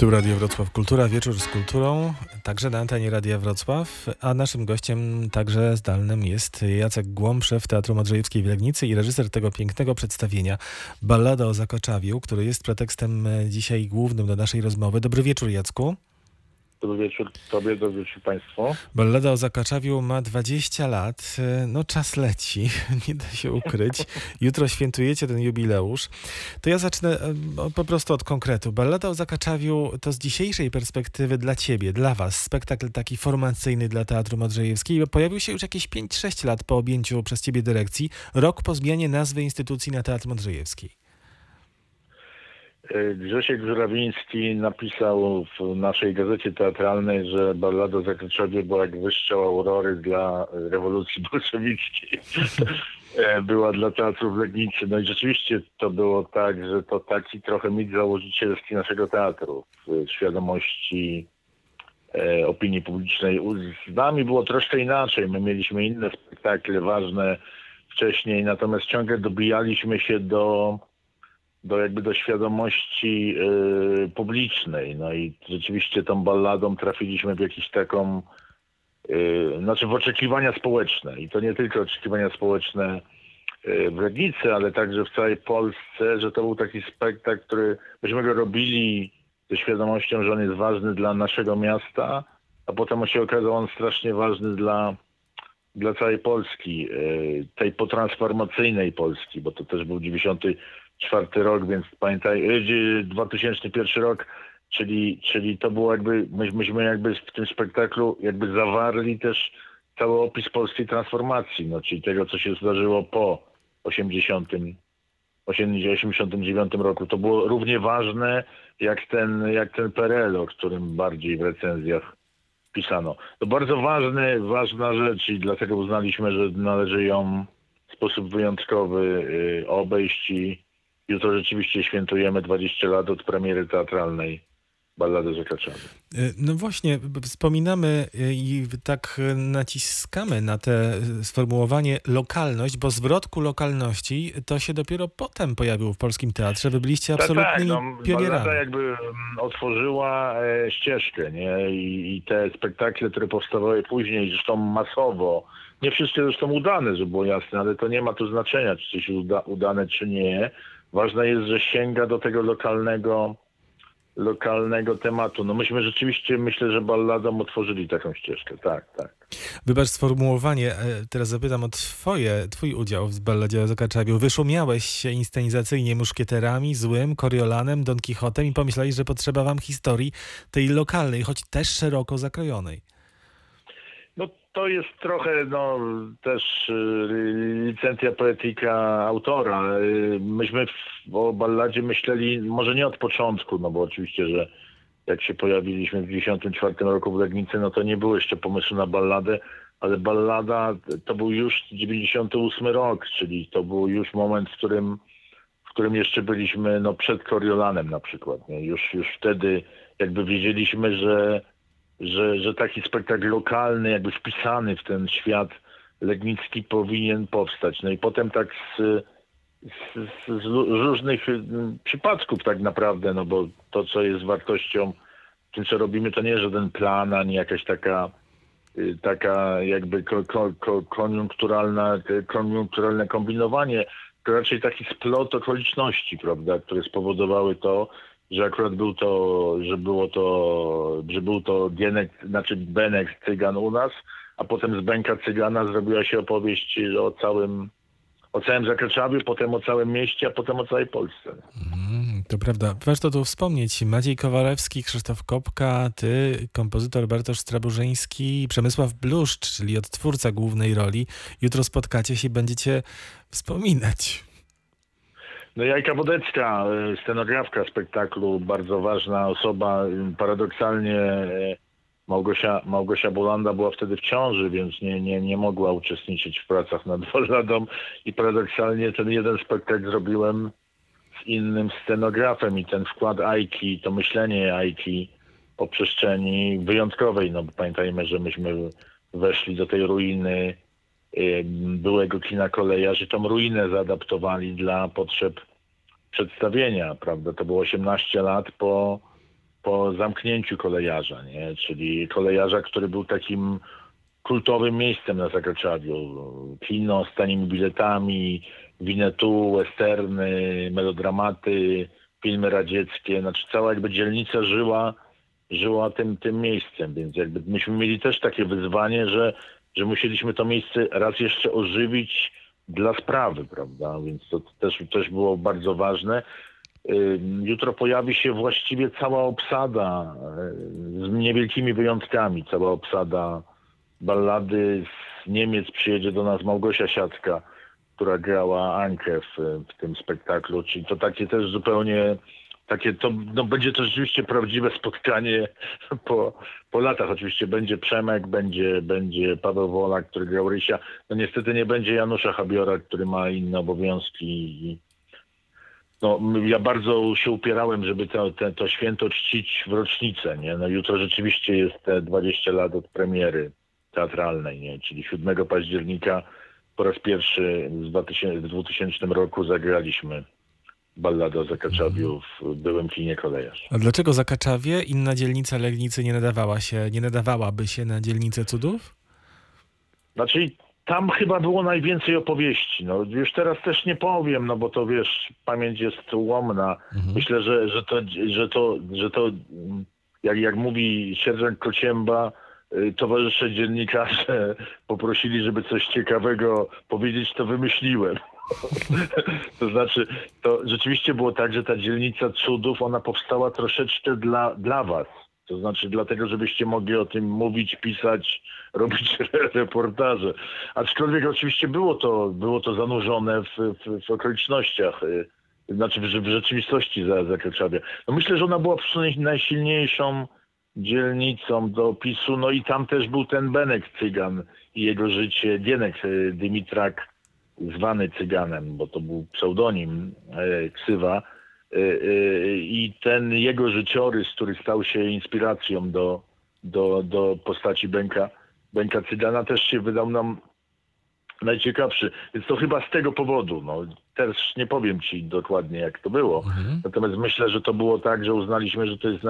Tu Radio Wrocław Kultura, wieczór z kulturą, także na antenie Radia Wrocław, a naszym gościem także zdalnym jest Jacek Głąb, szef Teatru Modrzejewskiej w Legnicy i reżyser tego pięknego przedstawienia Ballada o Zakaczawiu, który jest pretekstem dzisiaj głównym do naszej rozmowy. Dobry wieczór, Jacku. Dobry wieczór Tobie, dobry wieczór Państwu. Ballada o Zakaczawiu ma 20 lat. No czas leci, nie da się ukryć. Jutro świętujecie ten jubileusz. To ja zacznę po prostu od konkretu. Ballada o Zakaczawiu to z dzisiejszej perspektywy dla Ciebie, dla Was spektakl taki formacyjny dla Teatru Modrzejewskiego. Pojawił się już jakieś 5-6 lat po objęciu przez Ciebie dyrekcji, rok po zmianie nazwy instytucji na Teatr Modrzejewski. Grzesiek Żurawiński napisał w naszej gazecie teatralnej, że Ballada o Zakaczawiu była jak wystrzał aurory dla rewolucji bolszewickiej. Była dla teatru w Legnicy. No i rzeczywiście to było tak, że to taki trochę mit założycielski naszego teatru w świadomości opinii publicznej. Z nami było troszkę inaczej. My mieliśmy inne spektakle ważne wcześniej, natomiast ciągle dobijaliśmy się do świadomości publicznej. No i rzeczywiście tą balladą trafiliśmy w jakąś taką, w oczekiwania społeczne. I to nie tylko oczekiwania społeczne w Legnicy, ale także w całej Polsce, że to był taki spektakl, który myśmy go robili ze świadomością, że on jest ważny dla naszego miasta, a potem się okazał on strasznie ważny dla całej Polski, tej potransformacyjnej Polski, bo to też był 94 rok, więc pamiętaj, 2001 rok, czyli to było myśmy w tym spektaklu zawarli też cały opis polskiej transformacji, no czyli tego, co się zdarzyło po 89 roku. To było równie ważne jak ten PRL, o którym bardziej w recenzjach pisano. To bardzo ważna rzecz i dlatego uznaliśmy, że należy ją w sposób wyjątkowy obejść i jutro rzeczywiście świętujemy 20 lat od premiery teatralnej Ballady o Zakaczawiu. No właśnie, wspominamy i tak naciskamy na te sformułowanie lokalność, bo zwrot ku lokalności to się dopiero potem pojawił w polskim teatrze. Wy byliście absolutnymi pionierami. Ballada otworzyła ścieżkę, nie? I te spektakle, które powstawały później, zresztą masowo, nie wszystkie zresztą udane, żeby było jasne, ale to nie ma tu znaczenia, czy coś udane, czy nie. Ważne jest, że sięga do tego lokalnego tematu. No myśmy rzeczywiście, myślę, że balladom otworzyli taką ścieżkę. Tak. Wybacz sformułowanie, teraz zapytam o twój udział w Balladzie o Zakaczawiu. Wyszumiałeś się inscenizacyjnie muszkieterami, złym, Koriolanem, Don Kichotem i pomyślałeś, że potrzeba wam historii tej lokalnej, choć też szeroko zakrojonej. No to jest trochę też licencja poetyka autora. Myśmy o balladzie myśleli może nie od początku, no bo oczywiście, że jak się pojawiliśmy w 1994 roku w Legnicy, no to nie było jeszcze pomysłu na balladę, ale ballada to był już 98 rok, czyli to był już moment, w którym jeszcze byliśmy przed Koriolanem na przykład. Nie? Już wtedy wiedzieliśmy, że taki spektakl lokalny, wpisany w ten świat legnicki powinien powstać. No i potem tak z różnych przypadków tak naprawdę, no bo to, co jest wartością tym, co robimy, to nie jest żaden plan, ani jakaś taka koniunkturalne kombinowanie, to raczej taki splot okoliczności, prawda, które spowodowały to, że akurat był to Dienek, Benek Cygan u nas, a potem z Benka Cygana zrobiła się opowieść o całym Zakaczawiu, potem o całym mieście, a potem o całej Polsce. To prawda. Warto tu wspomnieć Maciej Kowalewski, Krzysztof Kopka, ty, kompozytor Bartosz Straburzyński, Przemysław Bluszcz, czyli odtwórca głównej roli. Jutro spotkacie się i będziecie wspominać. No i Ajka Bodecka, scenografka spektaklu, bardzo ważna osoba. Paradoksalnie Małgosia Bulanda była wtedy w ciąży, więc nie mogła uczestniczyć w pracach nad balladą. I paradoksalnie ten jeden spektakl zrobiłem z innym scenografem i ten wkład Ajki, to myślenie Ajki o przestrzeni wyjątkowej. No bo pamiętajmy, że myśmy weszli do tej ruiny byłego Kina Kolejarzy, tą ruinę zaadaptowali dla potrzeb przedstawienia, prawda? To było 18 lat po po zamknięciu kolejarza, nie? Czyli kolejarza, który był takim kultowym miejscem na Zakraczawiu. Kino z tanimi biletami, winetu, westerny, melodramaty, filmy radzieckie. Znaczy cała jakby dzielnica żyła tym miejscem, więc jakby myśmy mieli też takie wyzwanie, że musieliśmy to miejsce raz jeszcze ożywić dla sprawy, prawda? Więc to też było bardzo ważne. Jutro pojawi się właściwie cała obsada, z niewielkimi wyjątkami, cała obsada Ballady. Z Niemiec przyjedzie do nas Małgosia Siatka, która grała Ankę w tym spektaklu. Czyli to takie też zupełnie, takie to no będzie to rzeczywiście prawdziwe spotkanie po latach. Oczywiście będzie Przemek, będzie Paweł Wola, który grał Rysia. No niestety nie będzie Janusza Chabiora, który ma inne obowiązki. No, ja bardzo się upierałem, żeby to święto czcić w rocznicę, nie? No, jutro rzeczywiście jest te 20 lat od premiery teatralnej, nie? Czyli 7 października po raz pierwszy w 2000 roku zagraliśmy Balladę o Zakaczawiu w byłym kinie Kolejarz. A dlaczego Zakaczawie, inna dzielnica Legnicy nie nadawałaby się na dzielnicę Cudów? Znaczy tam chyba było najwięcej opowieści. No, już teraz też nie powiem, no bo to wiesz, pamięć jest ułomna. Mhm. Myślę, że to jak mówi sierżant Kociemba, towarzysze dziennikarze poprosili, żeby coś ciekawego powiedzieć, to wymyśliłem. To znaczy, to rzeczywiście było tak, że ta dzielnica cudów, ona powstała troszeczkę dla was. To znaczy dlatego, żebyście mogli o tym mówić, pisać, robić reportaże. Aczkolwiek oczywiście było to zanurzone w okolicznościach, znaczy w rzeczywistości Zakraczawia. No myślę, że ona była najsilniejszą dzielnicą do opisu. No i tam też był ten Benek Cygan i jego życie. Dienek Dymitrak, zwany Cyganem, bo to był pseudonim, ksywa. I ten jego życiorys, który stał się inspiracją do postaci Benka Cygana, też się wydał nam najciekawszy. Więc to chyba z tego powodu. No, też nie powiem ci dokładnie, jak to było. Mhm. Natomiast myślę, że to było tak, że uznaliśmy, że to jest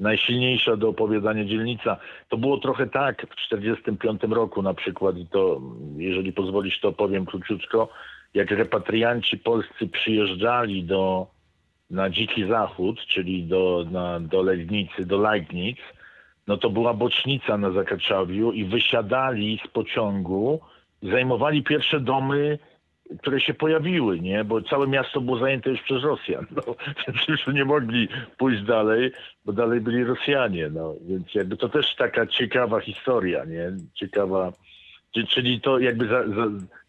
najsilniejsza do opowiadania dzielnica. To było trochę tak w 1945 roku na przykład, i to, jeżeli pozwolisz, to powiem króciutko, jak repatrianci polscy przyjeżdżali na Dziki Zachód, czyli do Legnicy, do Leibnic, no to była bocznica na Zakaczawiu i wysiadali z pociągu, zajmowali pierwsze domy, które się pojawiły, nie? Bo całe miasto było zajęte już przez Rosjan, no, więc już nie mogli pójść dalej, bo dalej byli Rosjanie, no, więc jakby to też taka ciekawa historia, nie? Ciekawa. Czyli to jakby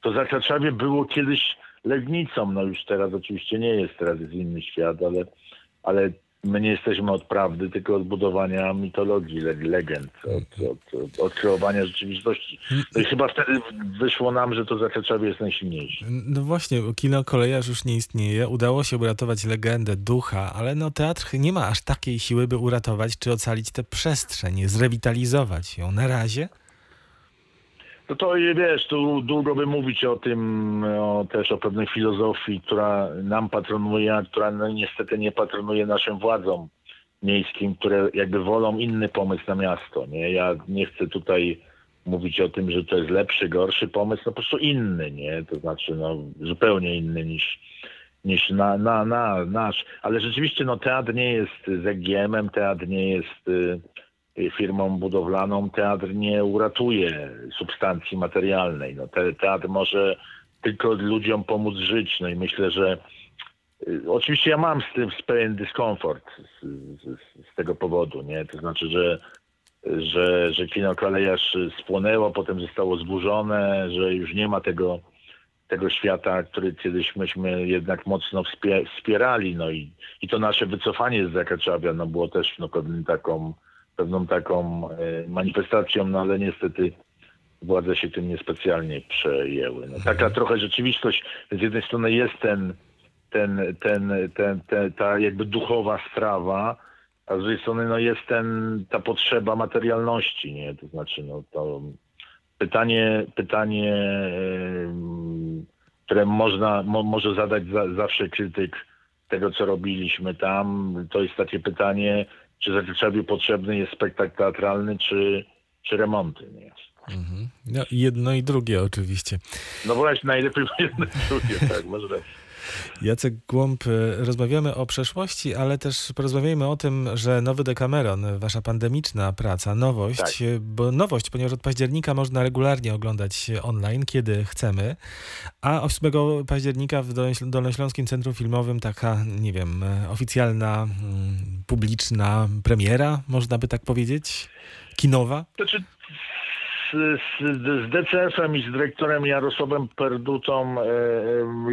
to Zakraczawie było kiedyś Legnicą, no już teraz oczywiście nie jest, teraz jest inny świat, ale my nie jesteśmy od prawdy, tylko od budowania mitologii, legend, od kreowania rzeczywistości. No i chyba wtedy wyszło nam, że to Zakraczawie jest najsilniejsze. No właśnie, kino Kolejarz już nie istnieje, udało się uratować legendę, ducha, ale no teatr nie ma aż takiej siły, by uratować czy ocalić tę przestrzeń, zrewitalizować ją na razie. No to wiesz, tu długo by mówić o tym, też o pewnej filozofii, która nam patronuje, a która no, niestety nie patronuje naszym władzom miejskim, które jakby wolą inny pomysł na miasto. Nie? Ja nie chcę tutaj mówić o tym, że to jest lepszy, gorszy pomysł, no po prostu inny, nie? To znaczy no, zupełnie inny niż nasz. Ale rzeczywiście no, teatr nie jest ZGM-em, teatr nie jest firmą budowlaną, teatr nie uratuje substancji materialnej. No, teatr może tylko ludziom pomóc żyć. No i myślę, że oczywiście ja mam z tym pewien dyskomfort z tego powodu, nie? To znaczy, że kino Kolejarz spłonęło, potem zostało zburzone, że już nie ma tego świata, który kiedyś myśmy jednak mocno wspierali. No i to nasze wycofanie z Zakaczawia no, było też no, pewną taką manifestacją, no ale niestety władze się tym niespecjalnie przejęły. No, taka trochę rzeczywistość, z jednej strony jest ta jakby duchowa strawa, a z drugiej strony no, jest ta potrzeba materialności, nie? To znaczy no, to pytanie, które może zadać zawsze krytyk tego, co robiliśmy tam, to jest takie pytanie, czy Zakaczawiu potrzebny jest spektakl teatralny, czy remonty, nie? Mhm. No, jedno i drugie oczywiście. No właśnie, najlepiej jedno i drugie, tak, masz rację. Jacek Głąb, rozmawiamy o przeszłości, ale też porozmawiajmy o tym, że Nowy Decameron, wasza pandemiczna praca, nowość, tak. Bo nowość, ponieważ od października można regularnie oglądać online, kiedy chcemy, a 8 października w Dolnośląskim Centrum Filmowym taka, nie wiem, oficjalna, publiczna premiera, można by tak powiedzieć, kinowa? Znaczy... Z DCF-em i z dyrektorem Jarosławem Perdutą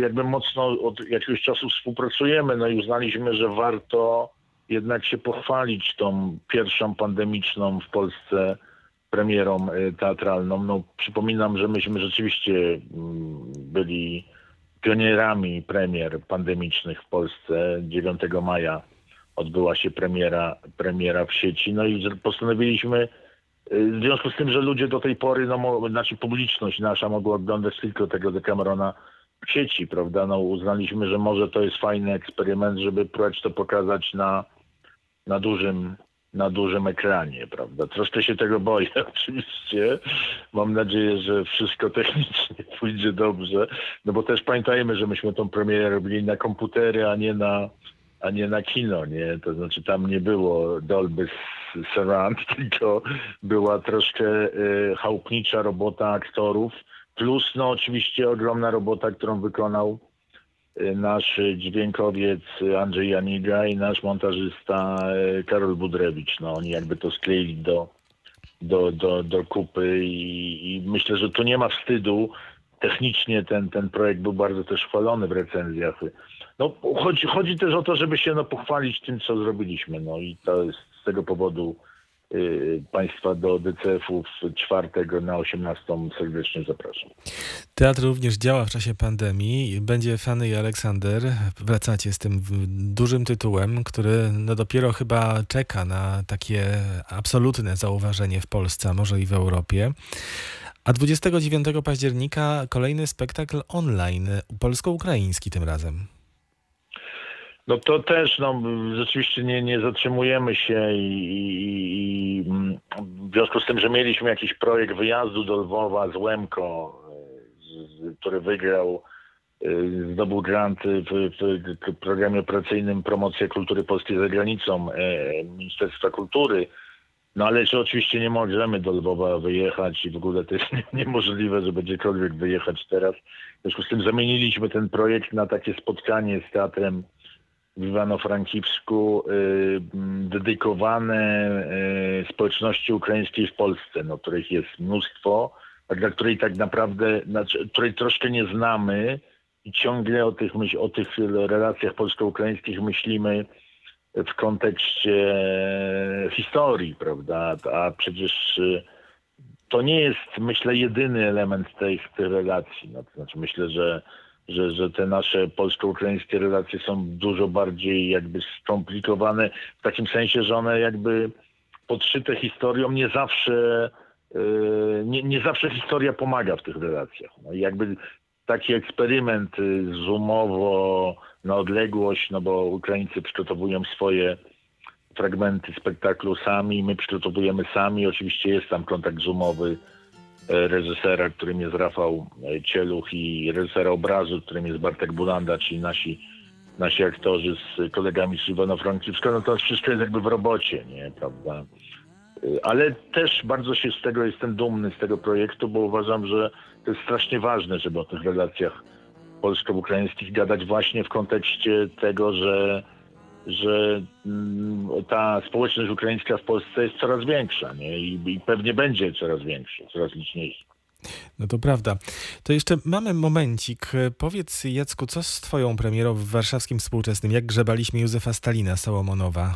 jakby mocno od jakiegoś czasu współpracujemy, no i uznaliśmy, że warto jednak się pochwalić tą pierwszą pandemiczną w Polsce premierą teatralną. No, przypominam, że myśmy rzeczywiście byli pionierami premier pandemicznych w Polsce. 9 maja odbyła się premiera w sieci, no i postanowiliśmy, w związku z tym, że ludzie do tej pory, no, znaczy publiczność nasza mogła oglądać tylko tego Decamerona w sieci, prawda? No, uznaliśmy, że może to jest fajny eksperyment, żeby próbować to pokazać na dużym ekranie, prawda? Troszkę się tego boję oczywiście. Mam nadzieję, że wszystko technicznie pójdzie dobrze, no bo też pamiętajmy, że myśmy tą premierę robili na komputery, a nie na kino, nie? To znaczy tam nie było Dolby Surround, tylko była troszkę chałupnicza robota aktorów, plus no oczywiście ogromna robota, którą wykonał nasz dźwiękowiec Andrzej Janiga i nasz montażysta Karol Budrewicz. No oni jakby to skleili do kupy i myślę, że tu nie ma wstydu. Technicznie ten projekt był bardzo też chwalony w recenzjach. No, chodzi też o to, żeby się pochwalić tym, co zrobiliśmy. No i to jest z tego powodu Państwa do DCF-u w 4 na 18 serdecznie zapraszam. Teatr również działa w czasie pandemii. Będzie Fanny i Aleksander. Wracacie z tym dużym tytułem, który no dopiero chyba czeka na takie absolutne zauważenie w Polsce, a może i w Europie. A 29 października kolejny spektakl online, polsko-ukraiński tym razem. No to też, no rzeczywiście nie zatrzymujemy się i w związku z tym, że mieliśmy jakiś projekt wyjazdu do Lwowa z Łemko, który wygrał, zdobył grant w programie operacyjnym Promocja Kultury Polskiej za granicą Ministerstwa Kultury. No ale że oczywiście nie możemy do Lwowa wyjechać i w ogóle to jest niemożliwe, żeby gdziekolwiek wyjechać teraz. W związku z tym zamieniliśmy ten projekt na takie spotkanie z teatrem w Iwano-Frankiwsku dedykowane społeczności ukraińskiej w Polsce, no których jest mnóstwo, a dla której tak naprawdę, której troszkę nie znamy i ciągle o tych relacjach polsko-ukraińskich myślimy w kontekście historii, prawda? A przecież to nie jest, myślę, jedyny element tej relacji. No, to znaczy myślę, że te nasze polsko-ukraińskie relacje są dużo bardziej jakby skomplikowane w takim sensie, że one jakby podszyte historią nie zawsze historia pomaga w tych relacjach. No, jakby taki eksperyment zoomowo na odległość, no bo Ukraińcy przygotowują swoje fragmenty spektaklu sami, my przygotowujemy sami. Oczywiście jest tam kontakt zoomowy reżysera, którym jest Rafał Cieluch, i reżysera obrazu, którym jest Bartek Bulanda, czyli nasi aktorzy z kolegami z Iwano-Frankiwska. No to wszystko jest jakby w robocie, nie, prawda? Ale też bardzo się z tego jestem dumny, z tego projektu, bo uważam, że to jest strasznie ważne, żeby o tych relacjach polsko-ukraińskich gadać właśnie w kontekście tego, że ta społeczność ukraińska w Polsce jest coraz większa, nie? I pewnie będzie coraz większa, coraz liczniejsza. No to prawda. To jeszcze mamy momencik. Powiedz, Jacku, co z twoją premierą w Warszawskim Współczesnym? Jak grzebaliśmy Józefa Stalina, Salomonowa?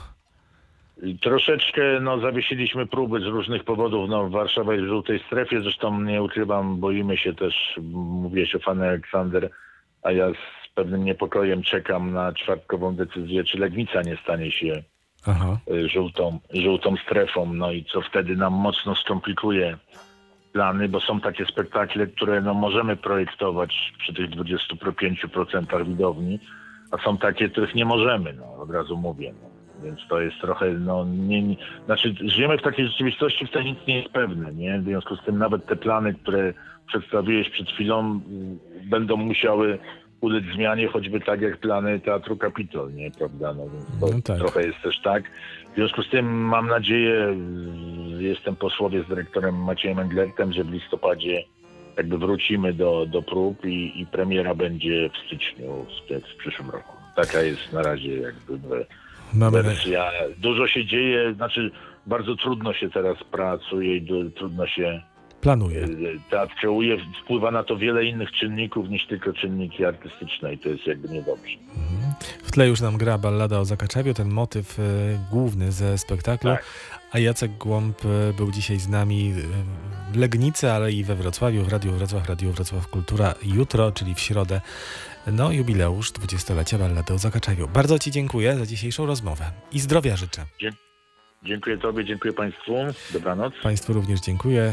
Troszeczkę zawiesiliśmy próby z różnych powodów. No, Warszawa jest w żółtej strefie, zresztą nie ukrywam, boimy się też, mówiłeś o Fanny Aleksander, a ja z pewnym niepokojem czekam na czwartkową decyzję, czy Legnica nie stanie się żółtą strefą, no i co wtedy nam mocno skomplikuje plany, bo są takie spektakle, które możemy projektować przy tych 25% widowni, a są takie, których nie możemy, od razu mówię. Więc to jest trochę, no, nie, znaczy żyjemy w takiej rzeczywistości, w której nic nie jest pewne, nie? W związku z tym nawet te plany, które przedstawiłeś przed chwilą, będą musiały ulec zmianie, choćby tak jak plany Teatru Capitol, nie? Prawda? No, więc to no tak. Trochę jest też tak. W związku z tym mam nadzieję, jestem po słowie z dyrektorem Maciejem Englertem, że w listopadzie jakby wrócimy do prób i premiera będzie w styczniu, w przyszłym roku. Taka jest na razie jakby wersja. Dużo się dzieje, znaczy bardzo trudno się teraz pracuje i trudno się planuje. Teatr kreuje, wpływa na to wiele innych czynników niż tylko czynniki artystyczne i to jest jakby niedobrze. W tle już nam gra Ballada o Zakaczawiu, ten motyw główny ze spektaklu, tak. A Jacek Głąb był dzisiaj z nami w Legnicy, ale i we Wrocławiu, w Radiu Wrocław Kultura jutro, czyli w środę. No, jubileusz 20-lecia Ballady o Zakaczawiu. Bardzo Ci dziękuję za dzisiejszą rozmowę i zdrowia życzę. Dziękuję Tobie, dziękuję Państwu. Dobranoc. Państwu również dziękuję.